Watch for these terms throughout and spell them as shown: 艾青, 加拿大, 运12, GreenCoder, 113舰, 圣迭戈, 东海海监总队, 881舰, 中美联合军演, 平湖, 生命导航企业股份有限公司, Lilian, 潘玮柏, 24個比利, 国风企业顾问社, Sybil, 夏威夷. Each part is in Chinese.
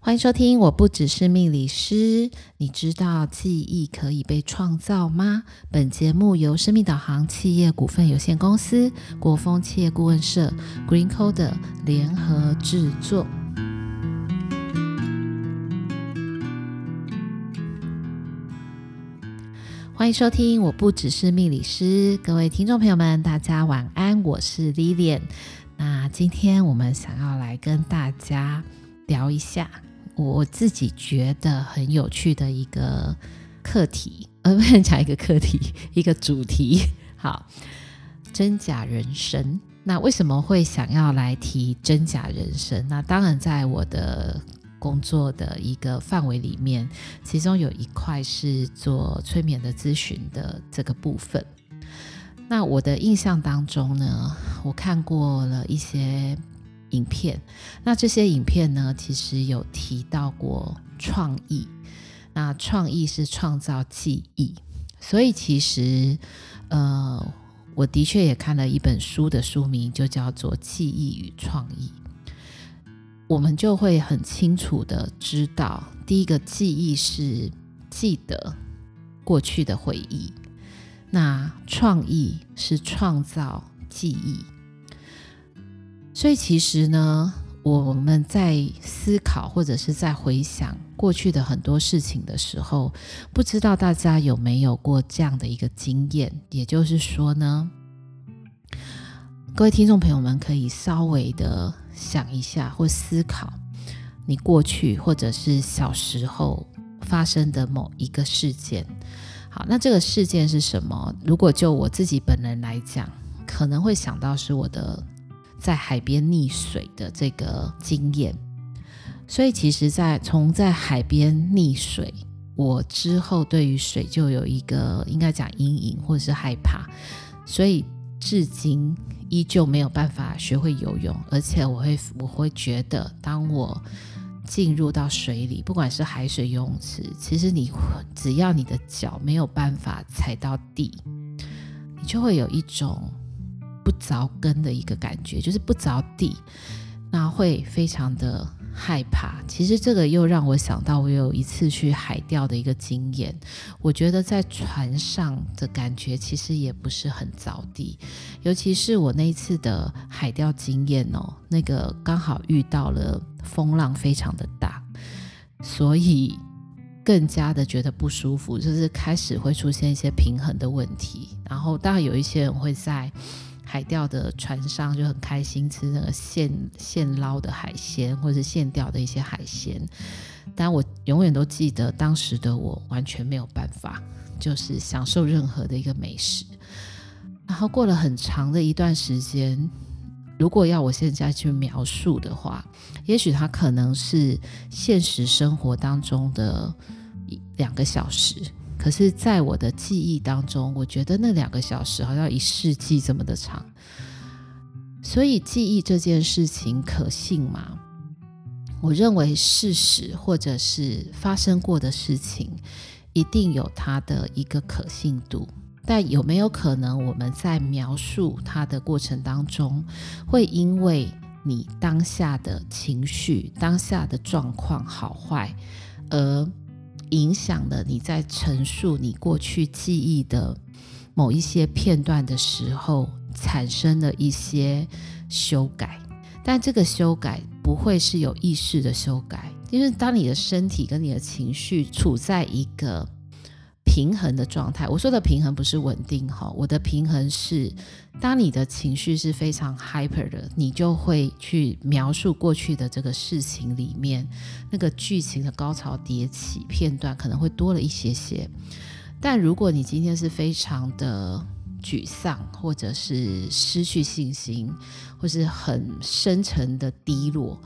欢迎收听我不只是命理师，你知道记忆可以被创造吗？本节目由生命导航企业股份有限公司、国风企业顾问社、GreenCoder 联合制作。欢迎收听我不只是命理师，各位听众朋友们大家晚安，我是 Lilian。 那今天我们想要来跟大家聊一下我自己觉得很有趣的一个课题，不能讲一个课题，一个主题。好，真假人生。那为什么会想要来提真假人生？那当然在我的工作的一个范围里面，其中有一块是做催眠的咨询的这个部分。那我的印象当中呢，我看过了一些影片，那这些影片呢，其实有提到过创意。那创意是创造记忆，所以其实我的确也看了一本书的书名就叫做《记忆与创意》，我们就会很清楚的知道，第一个记忆是记得过去的回忆，那创意是创造记忆。所以其实呢，我们在思考或者是在回想过去的很多事情的时候，不知道大家有没有过这样的一个经验。也就是说呢，各位听众朋友们可以稍微的想一下或思考你过去或者是小时候发生的某一个事件。好，那这个事件是什么？如果就我自己本人来讲，可能会想到是我的在海边溺水的这个经验。所以其实从在海边溺水，我之后对于水就有一个应该讲阴影或是害怕，所以至今依旧没有办法学会游泳。而且我会觉得，当我进入到水里，不管是海水游泳池，其实你只要你的脚没有办法踩到地，你就会有一种不着根的一个感觉，就是不着地，那会非常的害怕。其实这个又让我想到我有一次去海钓的一个经验。我觉得在船上的感觉其实也不是很着地，尤其是我那一次的海钓经验哦，那个刚好遇到了风浪非常的大，所以更加的觉得不舒服，就是开始会出现一些平衡的问题。然后当然有一些人会在海钓的船上就很开心吃那个现捞的海鲜或是现钓的一些海鲜，但我永远都记得当时的我完全没有办法就是享受任何的一个美食。然后过了很长的一段时间，如果要我现在去描述的话，也许它可能是现实生活当中的2个小时，可是在我的记忆当中，我觉得那2个小时好像1世纪这么的长。所以记忆这件事情可信吗？我认为事实或者是发生过的事情一定有它的一个可信度，但有没有可能我们在描述它的过程当中，会因为你当下的情绪、当下的状况好坏，而影响了你在陈述你过去记忆的某一些片段的时候产生了一些修改？但这个修改不会是有意识的修改，因为当你的身体跟你的情绪处在一个平衡的状态，我说的平衡不是稳定，我的平衡是当你的情绪是非常 hyper 的，你就会去描述过去的这个事情里面那个剧情的高潮迭起片段可能会多了一些些。但如果你今天是非常的沮丧，或者是失去信心，或是很深沉的低落，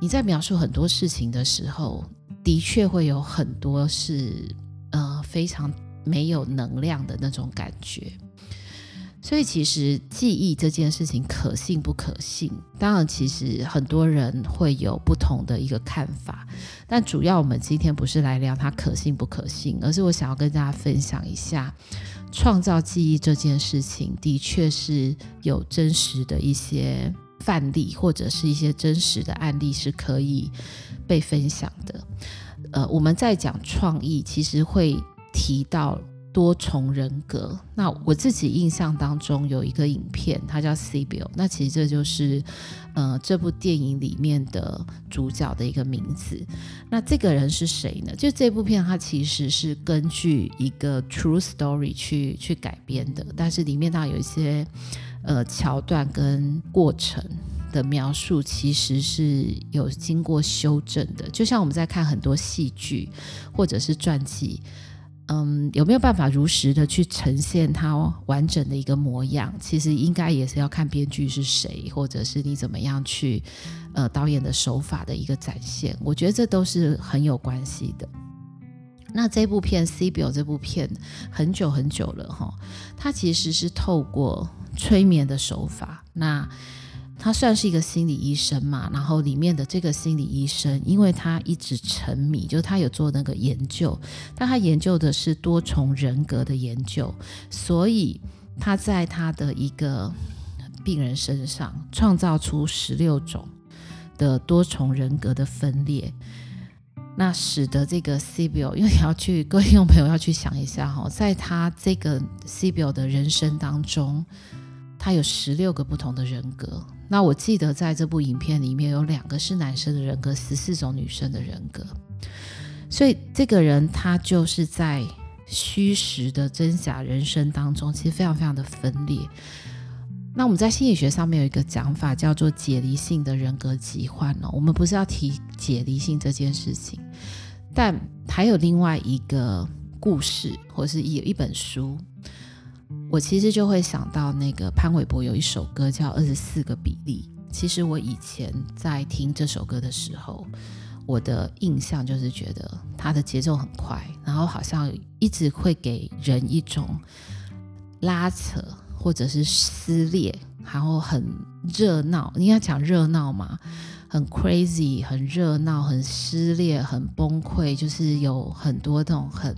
你在描述很多事情的时候，的确会有很多是非常没有能量的那种感觉。所以其实记忆这件事情可信不可信，当然其实很多人会有不同的一个看法，但主要我们今天不是来聊它可信不可信，而是我想要跟大家分享一下创造记忆这件事情的确是有真实的一些范例或者是一些真实的案例是可以被分享的。我们在讲创意其实会提到多重人格，那我自己印象当中有一个影片它叫 Sybil， 那其实这就是这部电影里面的主角的一个名字。那这个人是谁呢？就这部片它其实是根据一个 true story 去改编的，但是里面它有一些桥段跟过程的描述其实是有经过修正的，就像我们在看很多戏剧或者是传记，有没有办法如实的去呈现它完整的一个模样，其实应该也是要看编剧是谁，或者是你怎么样去导演的手法的一个展现，我觉得这都是很有关系的。那这部片 Sybil 这部片很久很久了，它其实是透过催眠的手法，那他算是一个心理医生嘛，然后里面的这个心理医生因为他一直沉迷，就他有做那个研究，但他研究的是多重人格的研究，所以他在他的一个病人身上创造出16种的多重人格的分裂，那使得这个 Sybil， 因为你要去，各位听众朋友要去想一下，在他这个 Sybil 的人生当中他有16个不同的人格，那我记得在这部影片里面有2个是男生的人格，14种女生的人格，所以这个人他就是在虚实的真假人生当中其实非常非常的分裂。那我们在心理学上面有一个讲法叫做解离性的人格疾患，我们不是要提解离性这件事情，但还有另外一个故事或是一本书，我其实就会想到那个潘玮柏有一首歌叫24个比例，其实我以前在听这首歌的时候，我的印象就是觉得它的节奏很快，然后好像一直会给人一种拉扯或者是撕裂，然后很热闹，你要讲热闹嘛，很 crazy， 很热闹，很撕裂，很崩溃，就是有很多那种很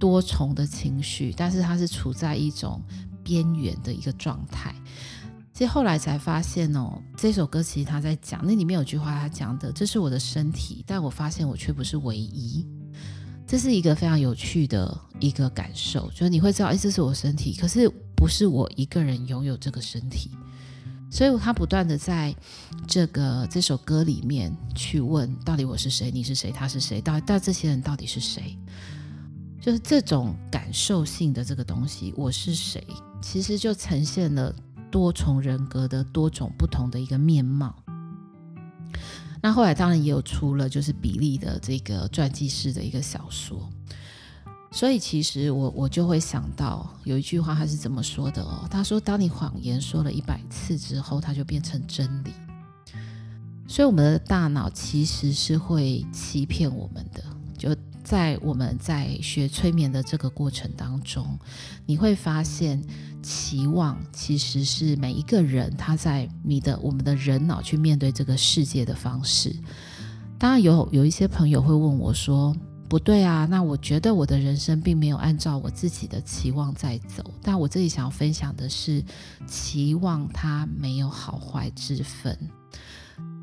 多重的情绪，但是它是处在一种边缘的一个状态。其实后来才发现这首歌其实他在讲，那里面有句话他讲的，这是我的身体，但我发现我却不是唯一。这是一个非常有趣的一个感受，就是你会知道，这是我身体，可是不是我一个人拥有这个身体。所以他不断的在这首歌里面去问，到底我是谁，你是谁，他是谁，到这些人到底是谁。就是这种感受性的这个东西，我是谁，其实就呈现了多重人格的多种不同的一个面貌。那后来当然也有出了就是比利的这个传记式的一个小说，所以其实我就会想到有一句话他是怎么说的他说当你谎言说了100次之后，它就变成真理。所以我们的大脑其实是会欺骗我们的，就在我们在学催眠的这个过程当中，你会发现期望其实是每一个人他在我们的人脑去面对这个世界的方式。当然有一些朋友会问我说，不对啊，那我觉得我的人生并没有按照我自己的期望在走，但我这里想要分享的是，期望它没有好坏之分，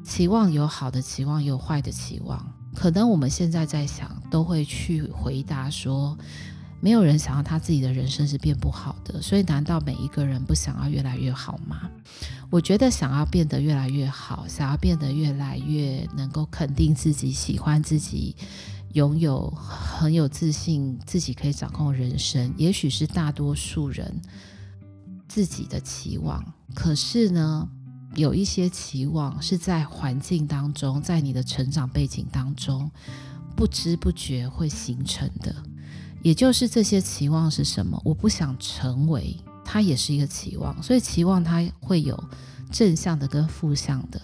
期望有好的期望，有坏的期望。可能我们现在在想，都会去回答说，没有人想要他自己的人生是变不好的，所以难道每一个人不想要越来越好吗？我觉得想要变得越来越好，想要变得越来越能够肯定自己，喜欢自己，拥有很有自信，自己可以掌控人生，也许是大多数人自己的期望。可是呢，有一些期望是在环境当中，在你的成长背景当中不知不觉会形成的，也就是这些期望是什么，我不想成为，它也是一个期望。所以期望它会有正向的跟负向的，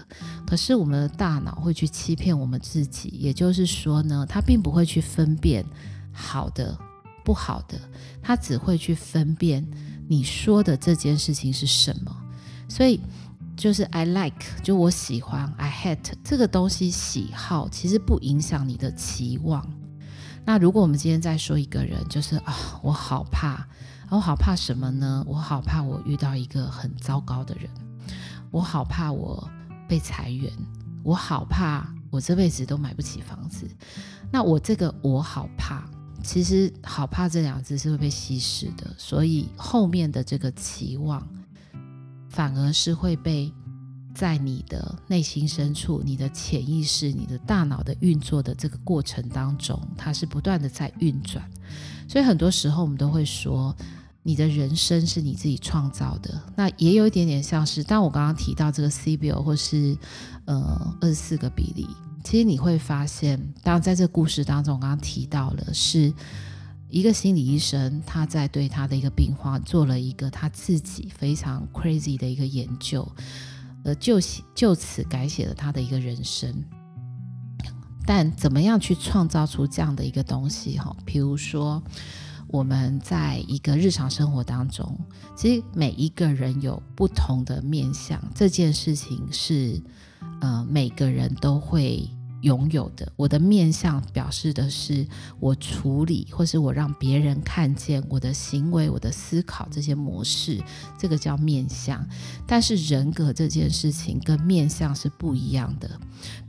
可是我们的大脑会去欺骗我们自己，也就是说呢，它并不会去分辨好的不好的，它只会去分辨你说的这件事情是什么。所以就是 I like 就我喜欢， I hate 这个东西喜好其实不影响你的期望。那如果我们今天再说一个人，就是我好怕，我好怕什么呢？我好怕我遇到一个很糟糕的人，我好怕我被裁员，我好怕我这辈子都买不起房子。那我这个我好怕，其实好怕这两字是会被稀释的，所以后面的这个期望反而是会被在你的内心深处，你的潜意识，你的大脑的运作的这个过程当中，它是不断的在运转。所以很多时候我们都会说你的人生是你自己创造的，那也有一点点像是当我刚刚提到这个 Sybil 或是24个比例，其实你会发现，当然在这故事当中我刚刚提到了是一个心理医生，他在对他的一个病患做了一个他自己非常 crazy 的一个研究，就此改写了他的一个人生。但怎么样去创造出这样的一个东西，比如说我们在一个日常生活当中，其实每一个人有不同的面向，这件事情是每个人都会拥有的。我的面向表示的是我处理或是我让别人看见我的行为，我的思考，这些模式，这个叫面向。但是人格这件事情跟面向是不一样的。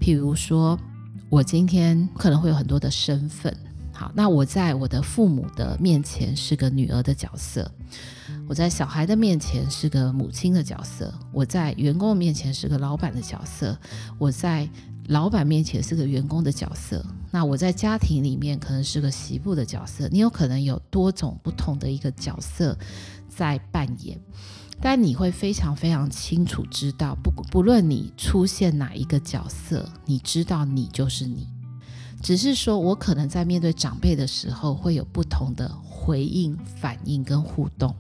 譬如说我今天可能会有很多的身份，好，那我在我的父母的面前是个女儿的角色，我在小孩的面前是个母亲的角色，我在员工面前是个老板的角色，我在老板面前是个员工的角色，那我在家庭里面可能是个媳妇的角色。你有可能有多种不同的一个角色在扮演，但你会非常非常清楚知道 不论你出现哪一个角色，你知道你就是你。只是说我可能在面对长辈的时候会有不同的回应、反应跟互动，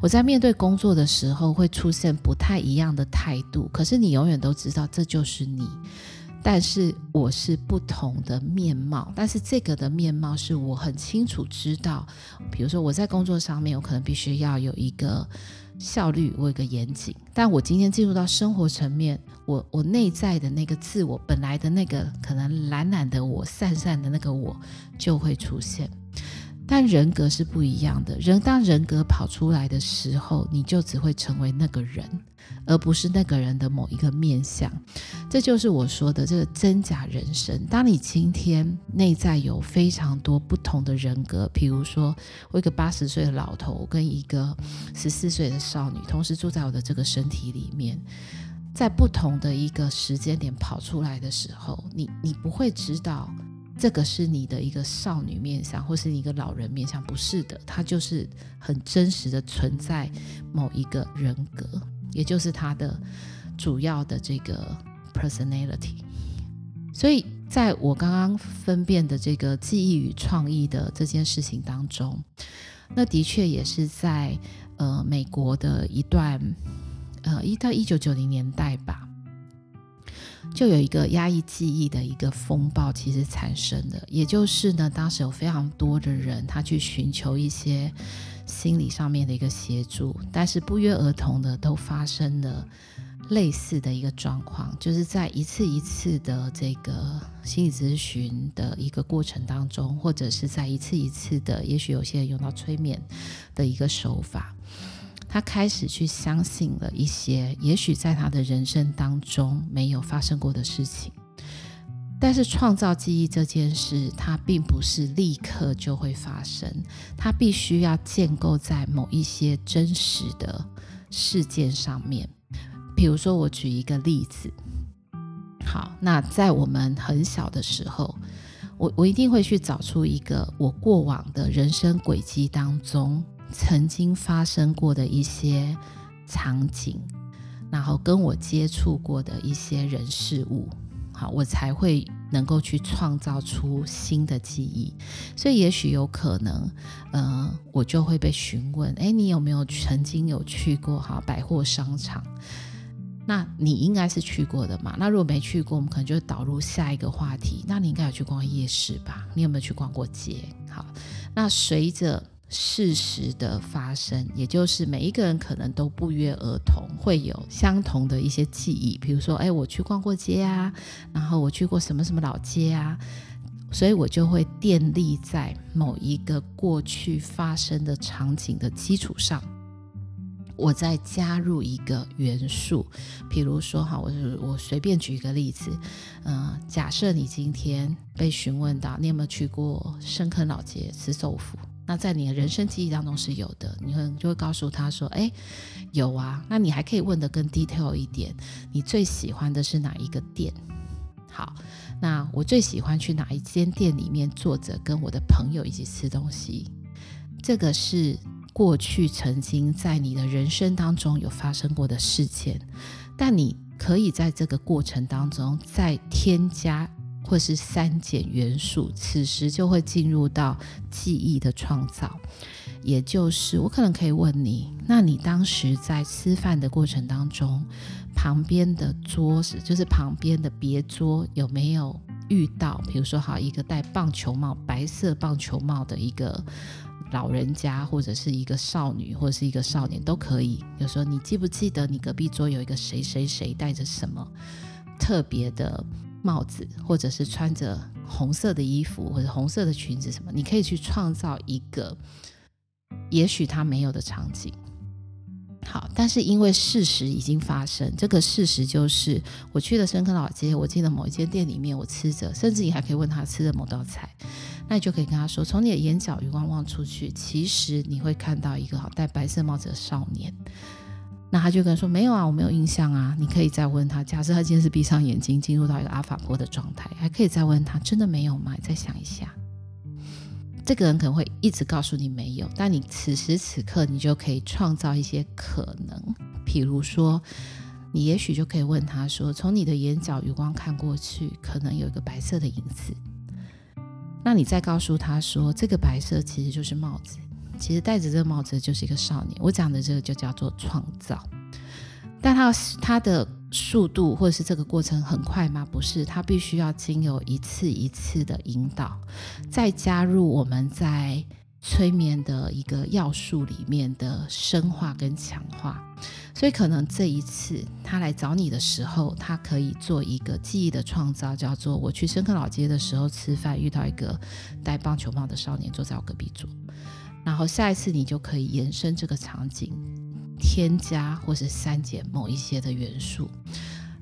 我在面对工作的时候会出现不太一样的态度，可是你永远都知道这就是你。但是我是不同的面貌，但是这个的面貌是我很清楚知道，比如说我在工作上面我可能必须要有一个效率，我有一个严谨，但我今天进入到生活层面，我内在的那个自我，本来的那个可能懒懒的我、散散的那个我就会出现。但人格是不一样的，当人格跑出来的时候，你就只会成为那个人，而不是那个人的某一个面向。这就是我说的这个真假人生。当你今天内在有非常多不同的人格，比如说我一个80岁的老头跟一个14岁的少女同时住在我的这个身体里面，在不同的一个时间点跑出来的时候，你不会知道这个是你的一个少女面向或是你一个老人面向，不是的，它就是很真实的存在某一个人格，也就是它的主要的这个 personality。 所以在我刚刚分辨的这个记忆与创意的这件事情当中，那的确也是在美国的一段到1990年代吧，就有一个压抑记忆的一个风暴其实产生的。也就是呢，当时有非常多的人他去寻求一些心理上面的一个协助，但是不约而同的都发生了类似的一个状况，就是在一次一次的这个心理咨询的一个过程当中，或者是在一次一次的，也许有些人用到催眠的一个手法，他开始去相信了一些也许在他的人生当中没有发生过的事情。但是创造记忆这件事，它并不是立刻就会发生，它必须要建构在某一些真实的事件上面。比如说我举一个例子，好，那在我们很小的时候，我一定会去找出一个我过往的人生轨迹当中曾经发生过的一些场景，然后跟我接触过的一些人事物，好，我才会能够去创造出新的记忆。所以也许有可能我就会被询问，你有没有曾经有去过百货商场？那你应该是去过的嘛，那如果没去过，我们可能就导入下一个话题，那你应该有去逛夜市吧，你有没有去逛过街？好，那随着事实的发生，也就是每一个人可能都不约而同会有相同的一些记忆，比如说我去逛过街啊，然后我去过什么什么老街啊，所以我就会建立在某一个过去发生的场景的基础上，我再加入一个元素，比如说哈，我随便举一个例子，假设你今天被询问到你有没有去过深坑老街吃寿腐，那在你的人生记忆当中是有的，你就会告诉他说，哎，有啊。那你还可以问得更 detail 一点，你最喜欢的是哪一个店？好，那我最喜欢去哪一间店里面坐着跟我的朋友一起吃东西，这个是过去曾经在你的人生当中有发生过的事件，但你可以在这个过程当中再添加或是删减元素，此时就会进入到记忆的创造。也就是我可能可以问你，那你当时在吃饭的过程当中，旁边的桌子，就是旁边的别桌，有没有遇到比如说好一个戴棒球帽，白色棒球帽的一个老人家，或者是一个少女，或者是一个少年都可以，有时候你记不记得你隔壁桌有一个谁谁谁戴着什么特别的帽子，或者是穿着红色的衣服或者红色的裙子什么，你可以去创造一个也许他没有的场景。好，但是因为事实已经发生，这个事实就是我去了深坑老街，我进了某一间店里面，我吃着，甚至你还可以问他吃了某道菜，那你就可以跟他说，从你的眼角余光望出去，其实你会看到一个戴白色帽子的少年，那他就跟他说，没有啊，我没有印象啊。你可以再问他，假设他今天是闭上眼睛进入到一个阿法波的状态，还可以再问他，真的没有吗？再想一下。这个人可能会一直告诉你没有，但你此时此刻你就可以创造一些可能，比如说你也许就可以问他说，从你的眼角余光看过去，可能有一个白色的影子，那你再告诉他说，这个白色其实就是帽子，其实戴着这个帽子就是一个少年。我讲的这个就叫做创造。但 他的速度或者是这个过程很快吗？不是，他必须要经由一次一次的引导，再加入我们在催眠的一个要素里面的深化跟强化。所以可能这一次他来找你的时候，他可以做一个记忆的创造，叫做我去深坑老街的时候吃饭，遇到一个戴棒球帽的少年坐在我隔壁桌。然后下一次你就可以延伸这个场景，添加或是删减某一些的元素，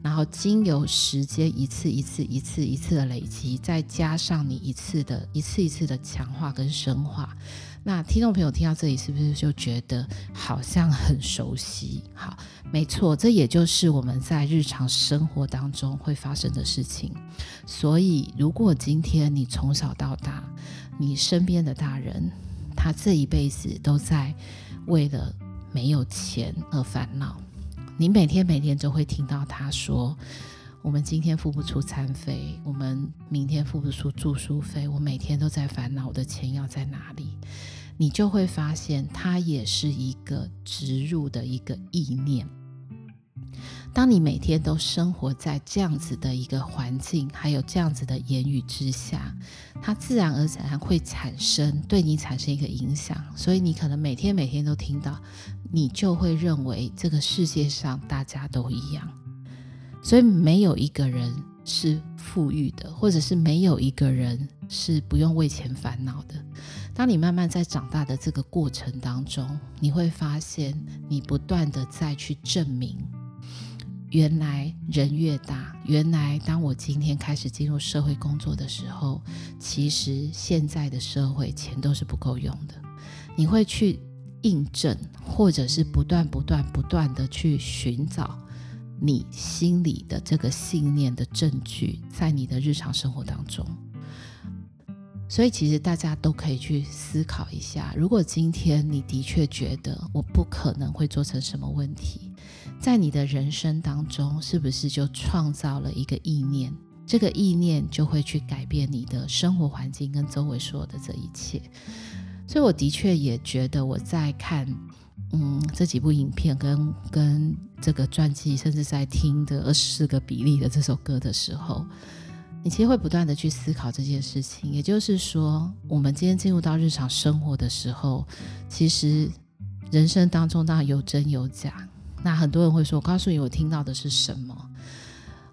然后经由时间一次一次一次一次的累积，再加上你一次一次的强化跟深化。那听众朋友听到这里是不是就觉得好像很熟悉？好，没错，这也就是我们在日常生活当中会发生的事情。所以如果今天你从小到大，你身边的大人他这一辈子都在为了没有钱而烦恼，你每天就会听到他说，我们今天付不出餐费，我们明天付不出住宿费，我每天都在烦恼我的钱要在哪里。你就会发现它也是一个植入的一个意念。当你每天都生活在这样子的一个环境，还有这样子的言语之下，它自然而然会对你产生一个影响。所以你可能每天都听到，你就会认为这个世界上大家都一样。所以没有一个人是富裕的，或者是没有一个人是不用为钱烦恼的。当你慢慢在长大的这个过程当中，你会发现你不断的再去证明，原来人越大，原来当我今天开始进入社会工作的时候，其实现在的社会钱都是不够用的。你会去印证，或者是不断的去寻找你心里的这个信念的证据，在你的日常生活当中。所以其实大家都可以去思考一下，如果今天你的确觉得我不可能会做成什么问题，在你的人生当中是不是就创造了一个意念，这个意念就会去改变你的生活环境跟周围所有的这一切。所以我的确也觉得我在看这几部影片跟这个传记，甚至在听的24个比例的这首歌的时候，你其实会不断的去思考这件事情。也就是说，我们今天进入到日常生活的时候，其实人生当中当然有真有假。那很多人会说，我告诉你我听到的是什么。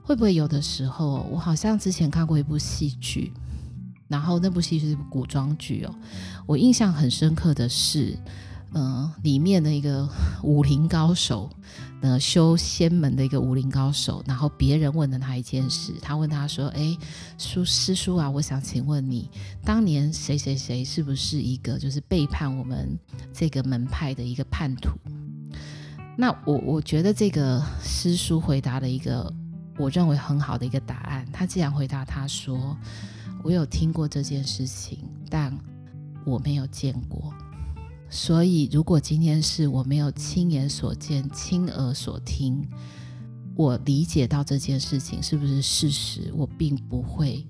会不会有的时候，我好像之前看过一部戏剧，然后那部戏剧是古装剧哦，我印象很深刻的是里面的一个武林高手，修仙门的一个武林高手，然后别人问了他一件事，他问他说，师叔啊，我想请问你，当年谁谁谁是不是一个就是背叛我们这个门派的一个叛徒？那我觉得这个师叔回答了一个我认为很好的一个答案，他竟然回答他说，我有听过这件事情，但我没有见过，所以如果今天是我没有亲眼所见亲耳所听，我理解到这件事情是不是事实，我并不会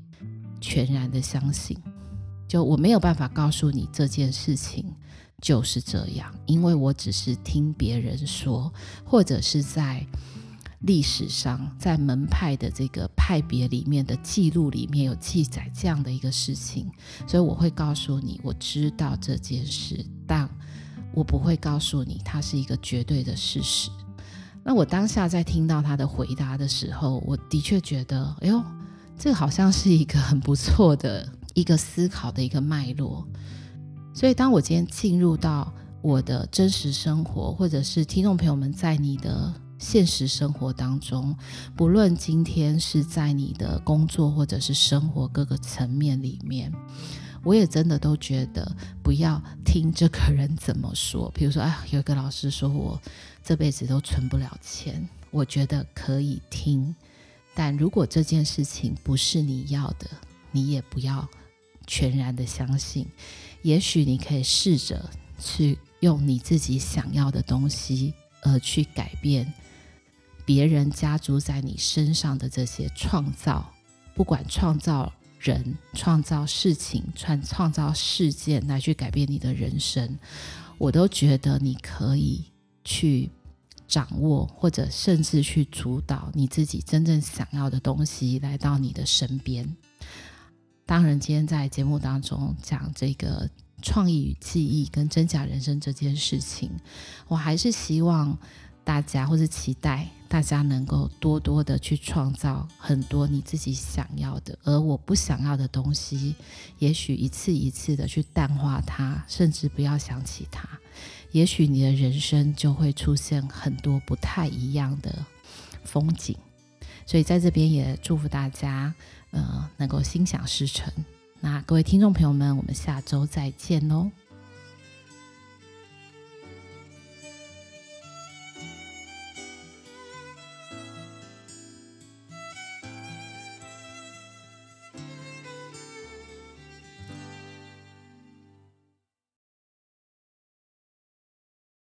全然的相信，就我没有办法告诉你这件事情就是这样，因为我只是听别人说，或者是在历史上在门派的这个派别里面的记录里面有记载这样的一个事情，所以我会告诉你我知道这件事，但我不会告诉你它是一个绝对的事实。那我当下在听到他的回答的时候，我的确觉得这好像是一个很不错的一个思考的一个脉络。所以当我今天进入到我的真实生活，或者是听众朋友们在你的现实生活当中，不论今天是在你的工作或者是生活各个层面里面，我也真的都觉得不要听这个人怎么说。比如说有一个老师说我这辈子都存不了钱，我觉得可以听，但如果这件事情不是你要的，你也不要全然的相信，也许你可以试着去用你自己想要的东西而去改变别人加诸在你身上的这些创造，不管创造人、创造事情、创造事件来去改变你的人生，我都觉得你可以去掌握，或者甚至去主导你自己真正想要的东西来到你的身边。当然今天在节目当中讲这个创意与记忆跟真假人生这件事情，我还是希望大家，或是期待大家能够多多的去创造很多你自己想要的，而我不想要的东西，也许一次一次的去淡化它，甚至不要想起它，也许你的人生就会出现很多不太一样的风景。所以在这边也祝福大家能够心想事成。那各位听众朋友们，我们下周再见喽。